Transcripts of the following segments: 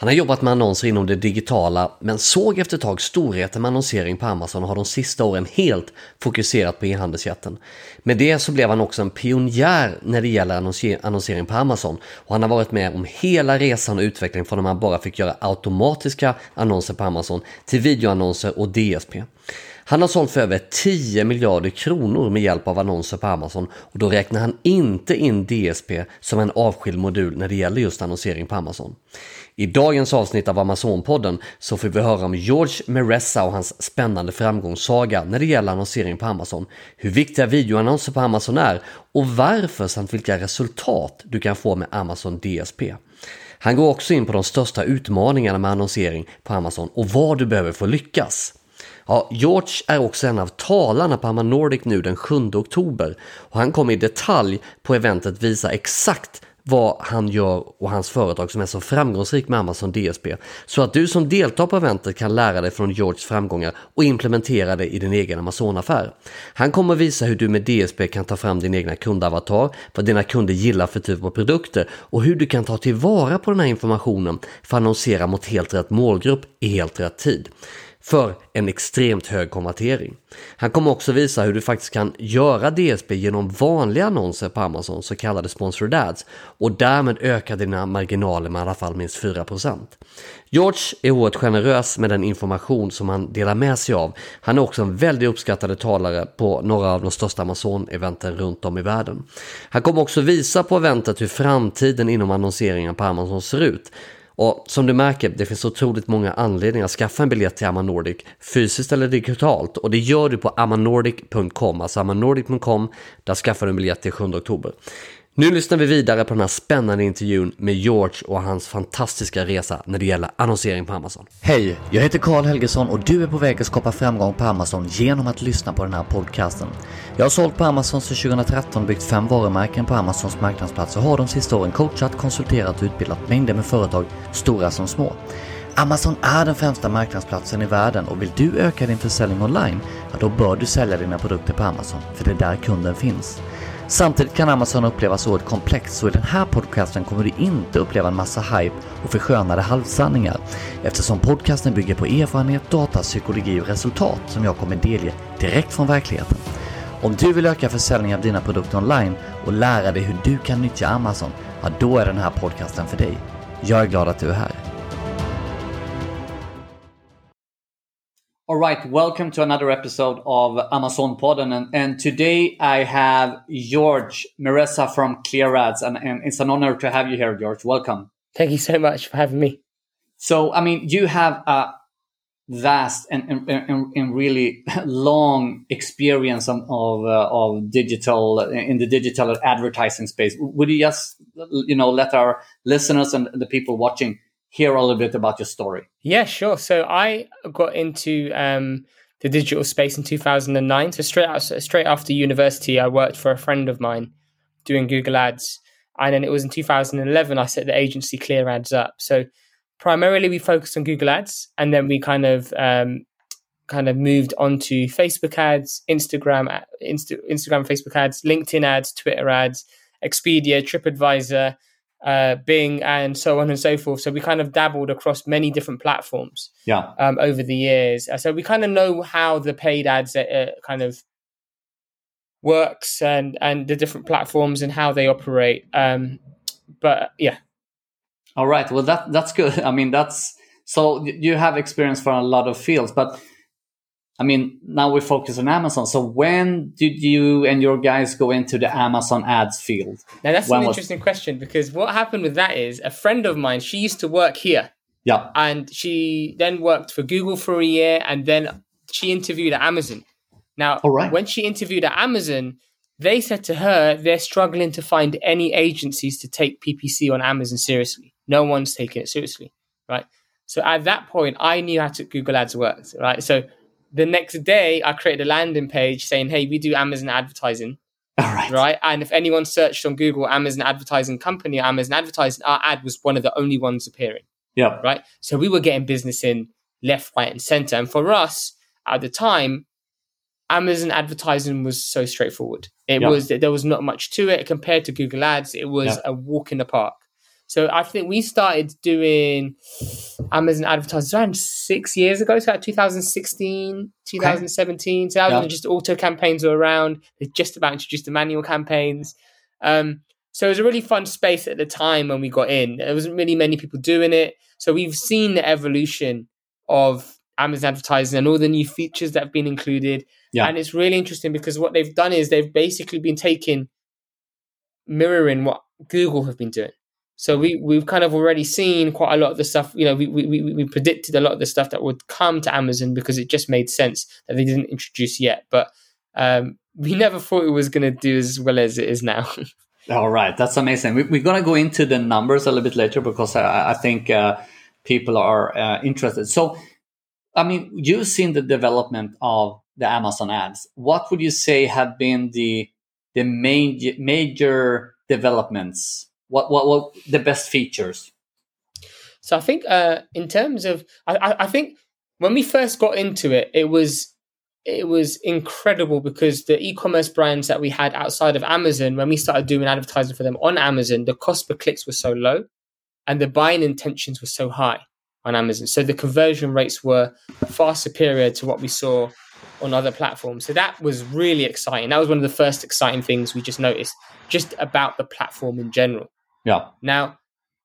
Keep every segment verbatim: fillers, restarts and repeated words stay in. Han har jobbat med annonser inom det digitala men såg efter ett tag storheten med annonsering på Amazon och har de sista åren helt fokuserat på e-handelsjätten. Med det så blev han också en pionjär när det gäller annonser- annonsering på Amazon och han har varit med om hela resan och utvecklingen från när man bara fick göra automatiska annonser på Amazon till videoannonser och D S P. Han har sålt för över tio miljarder kronor med hjälp av annonser på Amazon och då räknar han inte in D S P som en avskild modul när det gäller just annonsering på Amazon. I dagens avsnitt av Amazon-podden så får vi höra om George Meressa och hans spännande framgångssaga när det gäller annonsering på Amazon, hur viktiga videoannonser på Amazon är och varför samt vilka resultat du kan få med Amazon D S P. Han går också in på de största utmaningarna med annonsering på Amazon och vad du behöver för att lyckas. Ja, George är också en av talarna på Amazon Nordic nu den sjunde oktober och han kommer i detalj på eventet visa exakt vad han gör och hans företag som är så framgångsrik med Amazon D S P så att du som deltar på eventet kan lära dig från Georges framgångar och implementera det i din egen Amazon-affär. Han kommer visa hur du med D S P kan ta fram din egna kundavatar, vad dina kunder gillar för typ av produkter och hur du kan ta tillvara på den här informationen för att annonsera mot helt rätt målgrupp i helt rätt tid. För en extremt hög konvertering. Han kommer också visa hur du faktiskt kan göra D S P genom vanliga annonser på Amazon, så kallade sponsored ads, och därmed öka dina marginaler med i alla fall minst fyra procent. George är oerhört generös med den information som han delar med sig av. Han är också en väldigt uppskattad talare på några av de största Amazon-eventen runt om i världen. Han kommer också visa på eventet hur framtiden inom annonseringen på Amazon ser ut. Och som du märker, det finns otroligt många anledningar att skaffa en biljett till Amazon Nordic fysiskt eller digitalt. Och det gör du på amazon nordic punkt com, alltså amazon nordic punkt com, där skaffar du en biljett till sjunde oktober. Nu lyssnar vi vidare på den här spännande intervjun med George och hans fantastiska resa när det gäller annonsering på Amazon. Hej, jag heter Karl Helgesson och du är på väg att skapa framgång på Amazon genom att lyssna på den här podcasten. Jag har sålt på Amazon sedan tjugohundratretton, byggt fem varumärken på Amazons marknadsplats och har de sista åren coachat, konsulterat och utbildat mängder med företag, stora som små. Amazon är den främsta marknadsplatsen i världen och vill du öka din försäljning online, ja då bör du sälja dina produkter på Amazon, för det är där kunden finns. Samtidigt kan Amazon upplevas oerhört komplext, så i den här podcasten kommer du inte uppleva en massa hype och förskönade halvsanningar, eftersom podcasten bygger på erfarenhet, data, psykologi och resultat som jag kommer delge direkt från verkligheten. Om du vill öka försäljningen av dina produkter online och lära dig hur du kan nyttja Amazon, ja då är den här podcasten för dig. Jag är glad att du är här. All right, welcome to another episode of Amazon Podden. And, and today I have George Meressa from Clear Ads. And, and it's an honor to have you here, George. Welcome. Thank you so much for having me. So, I mean, you have a vast and, and, and, and really long experience of, of, uh, of digital, in the digital advertising space. Would you just, you know, let our listeners and the people watching hear a little bit about your story? Yeah, sure. So I got into um, the digital space in two thousand nine. So straight out, straight after university, I worked for a friend of mine doing Google Ads. And then it was in two thousand eleven, I set the agency Clear Ads up. So primarily we focused on Google Ads. And then we kind of um, kind of moved on to Facebook ads, Instagram, Insta- Instagram, Facebook ads, LinkedIn ads, Twitter ads, Expedia, TripAdvisor, uh Bing, and so on and so forth. So we kind of dabbled across many different platforms yeah um over the years, so we kind of know how the paid ads uh, kind of works and and the different platforms and how they operate, um but yeah all right well that that's good. I mean, that's, so you have experience from a lot of fields, but I mean, now we focus on Amazon. So when did you and your guys go into the Amazon ads field? Now, that's when an interesting was... question, because what happened with that is a friend of mine, she used to work here. Yeah. And she then worked for Google for a year, and then she interviewed at Amazon. Now, right. When she interviewed at Amazon, they said to her, they're struggling to find any agencies to take P P C on Amazon seriously. No one's taking it seriously, right? So at that point, I knew how to Google Ads worked, right? So the next day, I created a landing page saying, hey, we do Amazon advertising, all right. right? And if anyone searched on Google, Amazon advertising company, Amazon advertising, our ad was one of the only ones appearing, yeah, right? So we were getting business in left, right, and center. And for us, at the time, Amazon advertising was so straightforward. It yeah. was, there was not much to it compared to Google Ads. It was yeah. a walk in the park. So I think we started doing Amazon advertising around six years ago. So like twenty sixteen, twenty seventeen. Okay. So I was yeah. just auto campaigns were around. They just about introduced the manual campaigns. Um, so it was a really fun space at the time when we got in. There wasn't really many people doing it. So we've seen the evolution of Amazon advertising and all the new features that have been included. Yeah. And it's really interesting because what they've done is they've basically been taking, mirroring what Google have been doing. So we, we've kind of already seen quite a lot of the stuff, you know, we, we, we predicted a lot of the stuff that would come to Amazon because it just made sense that they didn't introduce yet. But um, we never thought it was going to do as well as it is now. All right. That's amazing. We, we're going to go into the numbers a little bit later because I, I think uh, people are uh, interested. So, I mean, you've seen the development of the Amazon ads. What would you say have been the the major, major developments? What what what the best features? So I think uh, in terms of I, I think when we first got into it, it was it was incredible because the e-commerce brands that we had outside of Amazon, when we started doing advertising for them on Amazon, the cost per clicks was so low, and the buying intentions were so high on Amazon. So the conversion rates were far superior to what we saw on other platforms. So that was really exciting. That was one of the first exciting things we just noticed, just about the platform in general. Yeah. Now,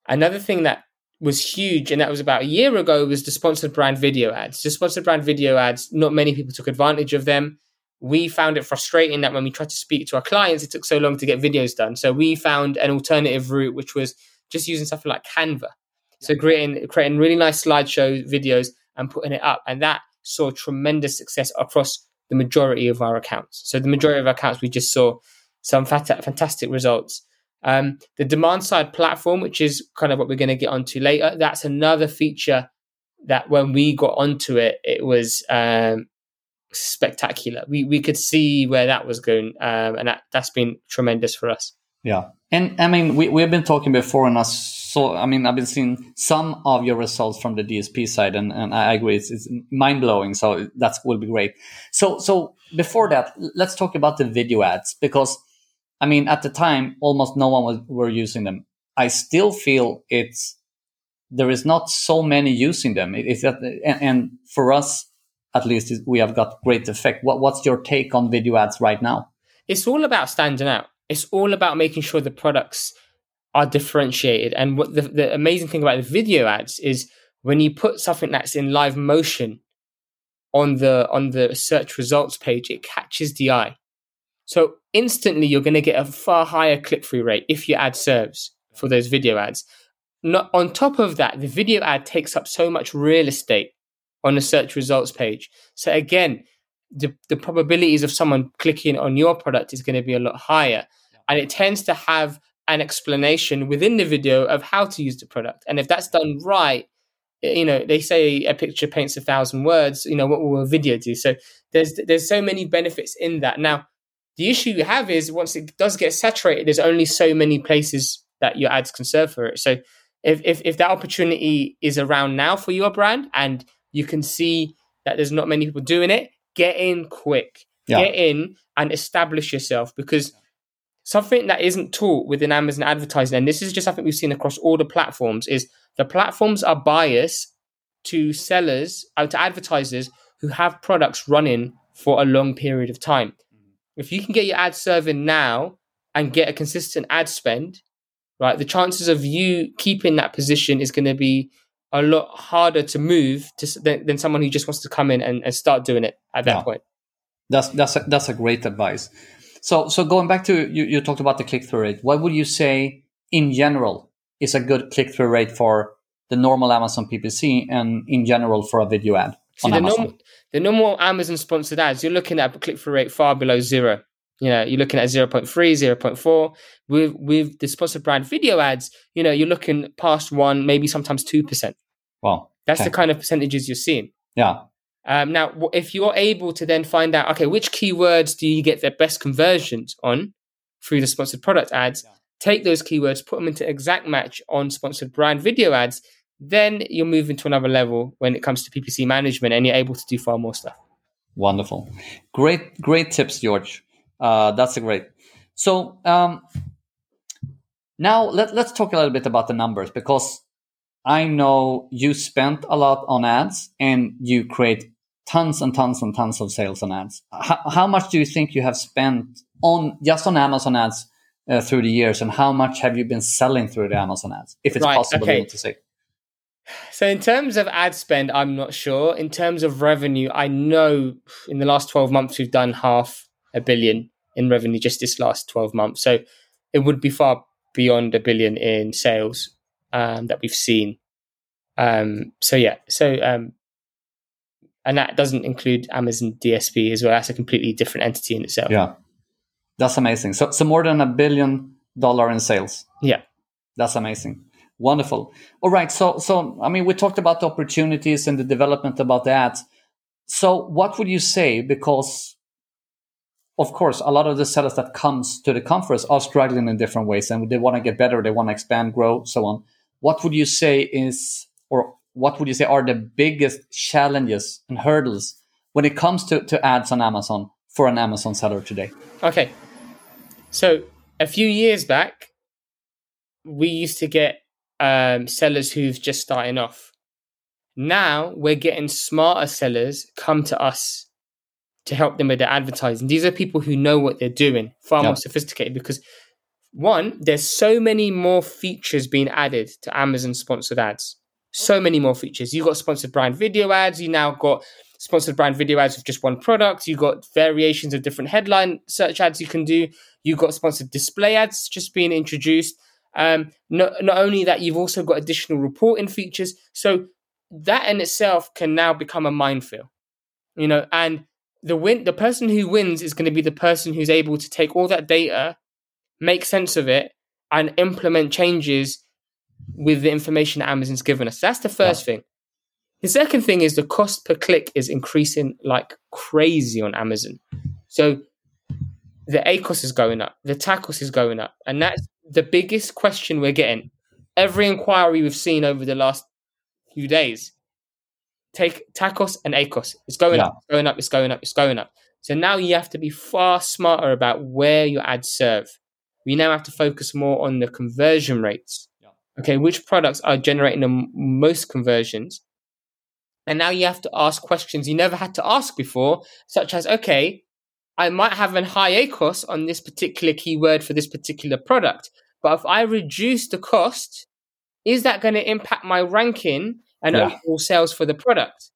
another thing that was huge, and that was about a year ago, was the sponsored brand video ads. The sponsored brand video ads, not many people took advantage of them. We found it frustrating that when we tried to speak to our clients, it took so long to get videos done. So we found an alternative route, which was just using something like Canva. So creating, creating really nice slideshow videos and putting it up. And that saw tremendous success across the majority of our accounts. So the majority of our accounts, we just saw some fat- fantastic results. Um, the demand side platform, which is kind of what we're going to get onto later, that's another feature that when we got onto it, it was um, spectacular. We we could see where that was going, um, and that, that's been tremendous for us. Yeah, and I mean, we we've been talking before, and I saw. I mean, I've been seeing some of your results from the D S P side, and, and I agree, it's, it's mind blowing. So that will be great. So so before that, let's talk about the video ads because, I mean, at the time, almost no one was were using them. I still feel it's there is not so many using them. It, it's and, and for us, at least, we have got great effect. What what's your take on video ads right now? It's all about standing out. It's all about making sure the products are differentiated. And what the, the amazing thing about the video ads is when you put something that's in live motion on the on the search results page, it catches the eye. So instantly you're going to get a far higher click-through rate if your ad serves for those video ads. Not, on top of that, the video ad takes up so much real estate on the search results page. So again, The, the probabilities of someone clicking on your product is going to be a lot higher. And it tends to have an explanation within the video of how to use the product. And if that's done right, you know, they say a picture paints a thousand words, you know, what will a video do? So there's there's so many benefits in that. Now, the issue you have is once it does get saturated, there's only so many places that your ads can serve for it. So if if, if that opportunity is around now for your brand and you can see that there's not many people doing it, get in quick, yeah. get in and establish yourself, because something that isn't taught within Amazon advertising, and this is just something we've seen across all the platforms, is the platforms are biased to sellers, or to advertisers who have products running for a long period of time. If you can get your ad serving now and get a consistent ad spend, right, the chances of you keeping that position is going to be a lot harder to move to, than, than someone who just wants to come in and, and start doing it at that yeah. point. That's that's a, that's a great advice. So so going back to you, you talked about the click through rate. What would you say in general is a good click through rate for the normal Amazon P P C and in general for a video ad See, on the Amazon? Normal, the normal Amazon sponsored ads, you're looking at a click through rate far below zero. You know, you're looking at zero point three, zero point four. With with the sponsored brand video ads, you know, you're looking past one, maybe sometimes two percent. Wow. That's okay. The kind of percentages you're seeing. Yeah. Um, now, if you're able to then find out, okay, which keywords do you get the best conversions on through the sponsored product ads, yeah. take those keywords, put them into exact match on sponsored brand video ads, then you're moving to another level when it comes to P P C management and you're able to do far more stuff. Wonderful. Great, great tips, George. Uh, that's a great. So um, Now let, let's talk a little bit about the numbers, because I know you spent a lot on ads and you create tons and tons and tons of sales on ads. How, how much do you think you have spent on just on Amazon ads uh, through the years, and how much have you been selling through the Amazon ads, if it's right, possible okay. to say? So in terms of ad spend, I'm not sure. In terms of revenue, I know in the last twelve months, we've done half a billion in revenue just this last twelve months. So it would be far beyond a billion in sales um, that we've seen. Um, so yeah, so um, and that doesn't include Amazon D S P as well. That's a completely different entity in itself. Yeah, that's amazing. So, so more than a billion dollar in sales. Yeah, that's amazing. Wonderful. All right. So, so I mean, we talked about the opportunities and the development about that. So what would you say? Because, of course, a lot of the sellers that comes to the conference are struggling in different ways, and they want to get better. They want to expand, grow, so on. What would you say is, or what would you say are the biggest challenges and hurdles when it comes to, to ads on Amazon for an Amazon seller today? Okay. So a few years back, we used to get um, sellers who've just starting off. Now we're getting smarter sellers come to us to help them with their advertising. These are people who know what they're doing, far yep. more sophisticated, because one, there's so many more features being added to Amazon sponsored ads. So many more features. You've got sponsored brand video ads. You now got sponsored brand video ads with just one product. You've got variations of different headline search ads you can do. You've got sponsored display ads just being introduced. Um, not, not only that, you've also got additional reporting features. So that in itself can now become a minefield, you know, and the win, the person who wins is going to be the person who's able to take all that data, make sense of it, and implement changes with the information that Amazon's given us. That's the first yeah. thing. The second thing is the cost per click is increasing like crazy on Amazon. So the A C O S is going up, the T A C O S is going up, and that's the biggest question we're getting. Every inquiry we've seen over the last few days, take T A C O S and A C O S. It's going yeah. up, it's going up, it's going up, it's going up. So now you have to be far smarter about where your ads serve. We now have to focus more on the conversion rates. Yeah. Okay, which products are generating the m- most conversions? And now you have to ask questions you never had to ask before, such as, okay, I might have a high A C O S on this particular keyword for this particular product, but if I reduce the cost, is that going to impact my ranking and yeah. overall sales for the product?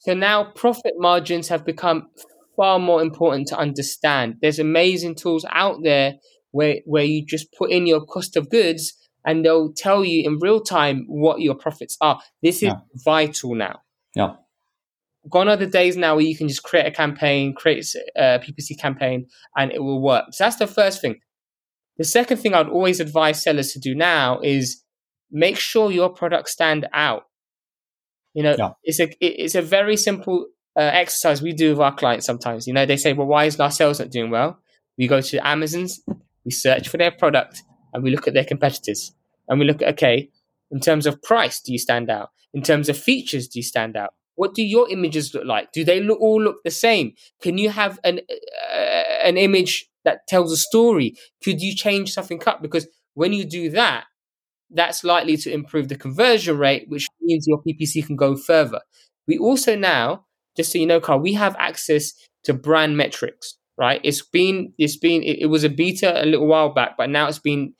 So now profit margins have become far more important to understand. There's amazing tools out there where, where you just put in your cost of goods and they'll tell you in real time what your profits are. This is yeah. vital now. Yeah. Gone are the days now where you can just create a campaign, create a P P C campaign, and it will work. So that's the first thing. The second thing I'd always advise sellers to do now is make sure your products stand out. You know, yeah. it's a it's a very simple uh, exercise we do with our clients sometimes. You know, they say, well, why is our sales not doing well? We go to Amazon's, we search for their product, and we look at their competitors. And we look at, okay, in terms of price, do you stand out? In terms of features, do you stand out? What do your images look like? Do they look, all look the same? Can you have an uh, an image that tells a story? Could you change something up? Because when you do that, that's likely to improve the conversion rate, which means your P P C can go further. We also now, just so you know, Karl, we have access to brand metrics, right? It's been, it's been, it, it was a beta a little while back, but now it's been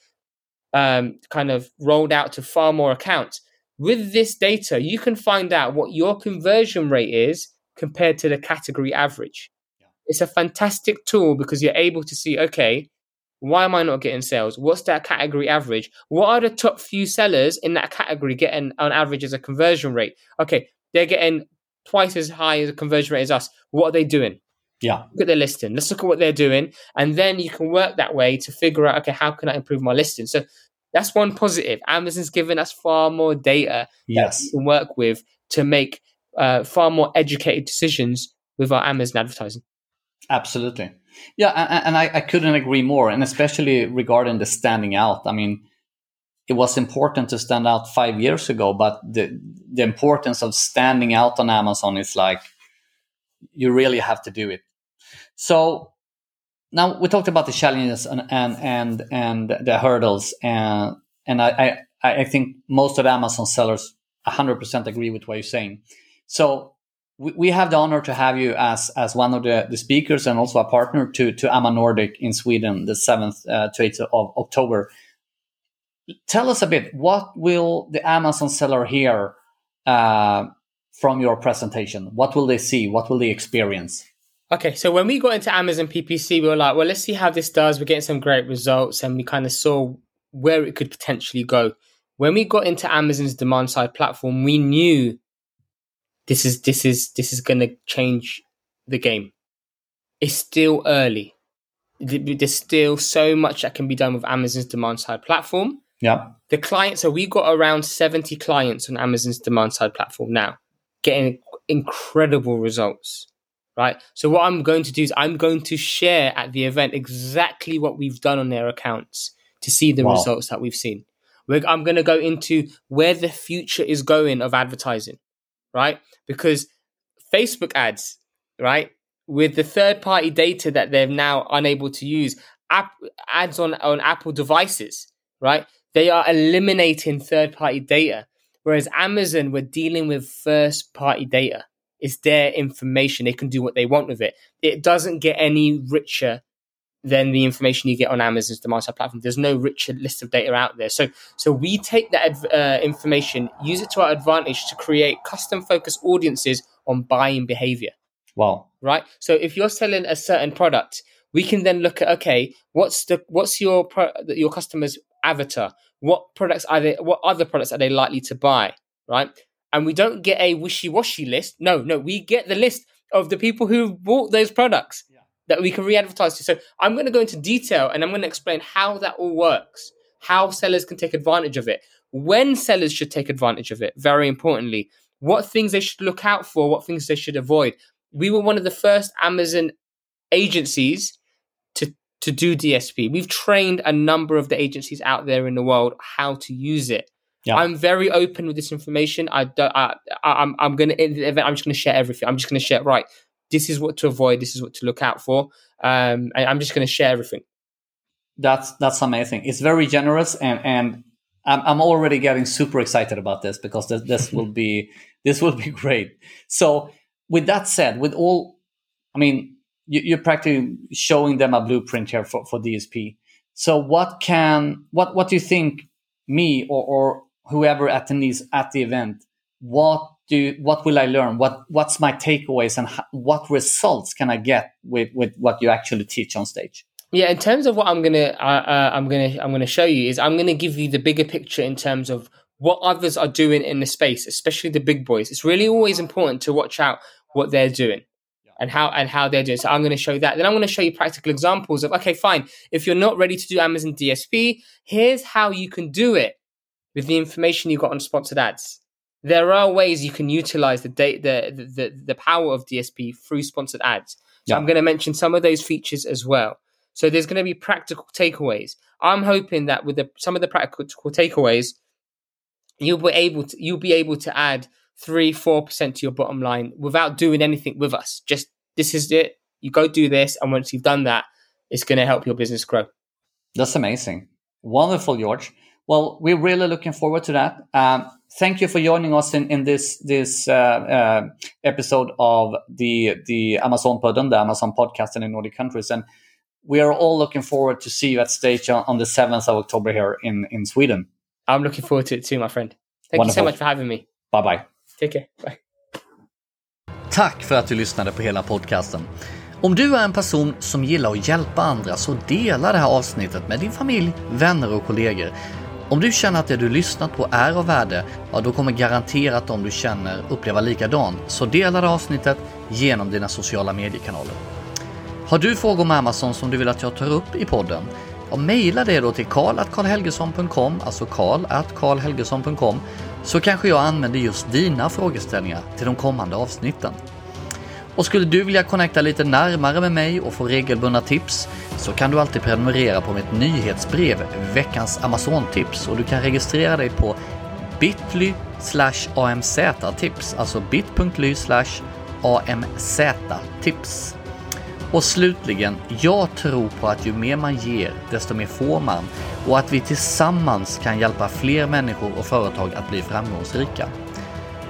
um, kind of rolled out to far more accounts. With this data, you can find out what your conversion rate is compared to the category average. Yeah. It's a fantastic tool because you're able to see, okay, why am I not getting sales? What's that category average? What are the top few sellers in that category getting on average as a conversion rate? Okay, they're getting twice as high as a conversion rate as us. What are they doing? Yeah. Look at their listing. Let's look at what they're doing. And then you can work that way to figure out, okay, how can I improve my listing? So that's one positive. Amazon's given us far more data yes. that we can work with to make uh, far more educated decisions with our Amazon advertising. Absolutely. Yeah, and, and I, I couldn't agree more, and especially regarding the standing out. I mean, it was important to stand out five years ago, but the the importance of standing out on Amazon is like, you really have to do it. So now we talked about the challenges and and and, and the hurdles, and and I, I I think most of Amazon sellers one hundred percent agree with what you're saying. So we, we have the honor to have you as as one of the, the speakers and also a partner to to Amazon Nordic in Sweden, the seventh uh, to eighth of October. Tell us a bit, what will the Amazon seller hear uh, from your presentation? What will they see? What will they experience? Okay, so when we got into Amazon P P C, we were like, well, let's see how this does. We're getting some great results, and we kind of saw where it could potentially go. When we got into Amazon's demand side platform, we knew this is this is this is going to change the game. It's still early. There's still so much that can be done with Amazon's demand side platform. Yeah, the clients. So we got around seventy clients on Amazon's demand side platform now, getting incredible results. Right. So what I'm going to do is I'm going to share at the event exactly what we've done on their accounts to see the wow. results that we've seen. We're, I'm going to go into where the future is going of advertising, right? Because Facebook ads, right, with the third-party data that they're now unable to use, app, ads on, on Apple devices, right? They are eliminating third-party data, whereas Amazon, we're dealing with first-party data. It's their information. They can do what they want with it. It doesn't get any richer than the information you get on Amazon's demand side platform. There's no richer list of data out there. So, so we take that uh, information, use it to our advantage to create custom focused audiences on buying behavior. Wow. Right. So if you're selling a certain product, we can then look at, okay, what's the, what's your, pro- your customer's avatar? What products are they, what other products are they likely to buy? Right. And we don't get a wishy-washy list. No, no, we get the list of the people who bought those products yeah. that we can re-advertise to. So I'm going to go into detail and I'm going to explain how that all works, how sellers can take advantage of it, when sellers should take advantage of it, very importantly, what things they should look out for, what things they should avoid. We were one of the first Amazon agencies to, to do D S P. We've trained a number of the agencies out there in the world how to use it. Yeah. I'm very open with this information. I don't, I, I, I'm, I'm going to end the event. I'm just going to share everything. I'm just going to share. Right, this is what to avoid. This is what to look out for. Um, and I'm just going to share everything. That's that's amazing. It's very generous, and and I'm, I'm already getting super excited about this because this, this will be this will be great. So with that said, with all, I mean, you, you're practically showing them a blueprint here for, for D S P. So what can what what do you think me or or whoever attendees at the event, what do what will I learn? What what's my takeaways, and how, what results can I get with, with what you actually teach on stage? Yeah, in terms of what I'm gonna uh, uh, I'm gonna I'm gonna show you is I'm gonna give you the bigger picture in terms of what others are doing in the space, especially the big boys. It's really always important to watch out what they're doing and how and how they're doing. So I'm going to show that. Then I'm going to show you practical examples of, okay, fine. If you're not ready to do Amazon D S P, here's how you can do it with the information you got on sponsored ads. There are ways you can utilize the data, the, the, the power of D S P through sponsored ads. So yeah. I'm going to mention some of those features as well. So there's going to be practical takeaways. I'm hoping that with the, some of the practical takeaways, you'll be able to, you'll be able to add three, four percent to your bottom line without doing anything with us. Just this is it. You go do this, and once you've done that, it's going to help your business grow. That's amazing, wonderful, George. Well, we're really looking forward to that. Um, thank you for joining us in, in this this uh, uh, episode of the the Amazon Podden, the Amazon podcast in the Nordic countries, and we are all looking forward to see you at stage on, on the seventh of October here in in Sweden. I'm looking forward to it too, my friend. Thank wonderful. You so much for having me. Bye bye. Okay, bye. Tack för att du lyssnade på hela podcasten. Om du är en person som gillar att hjälpa andra, så dela det här avsnittet med din familj, vänner och kollegor. Om du känner att det du lyssnat på är av värde, ja, då kommer garanterat de du känner uppleva likadant. Så dela det avsnittet genom dina sociala mediekanaler. Har du frågor om Amazon som du vill att jag tar upp i podden? Och mejla det då till karl at karlhelgesson dot com, alltså karl at karlhelgesson dot com, så kanske jag använder just dina frågeställningar till de kommande avsnitten. Och skulle du vilja connecta lite närmare med mig och få regelbundna tips, så kan du alltid prenumerera på mitt nyhetsbrev Veckans Amazon-tips, och du kan registrera dig på bit dot l y slash amz tips, alltså bit dot l y slash amz tips. Och slutligen, jag tror på att ju mer man ger, desto mer får man, och att vi tillsammans kan hjälpa fler människor och företag att bli framgångsrika.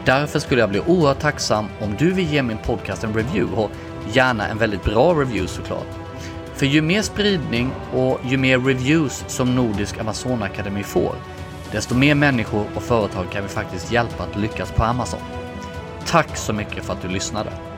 Därför skulle jag bli oerhört tacksam om du vill ge min podcast en review, och gärna en väldigt bra review såklart. För ju mer spridning och ju mer reviews som Nordisk Amazon Academy får, desto mer människor och företag kan vi faktiskt hjälpa att lyckas på Amazon. Tack så mycket för att du lyssnade.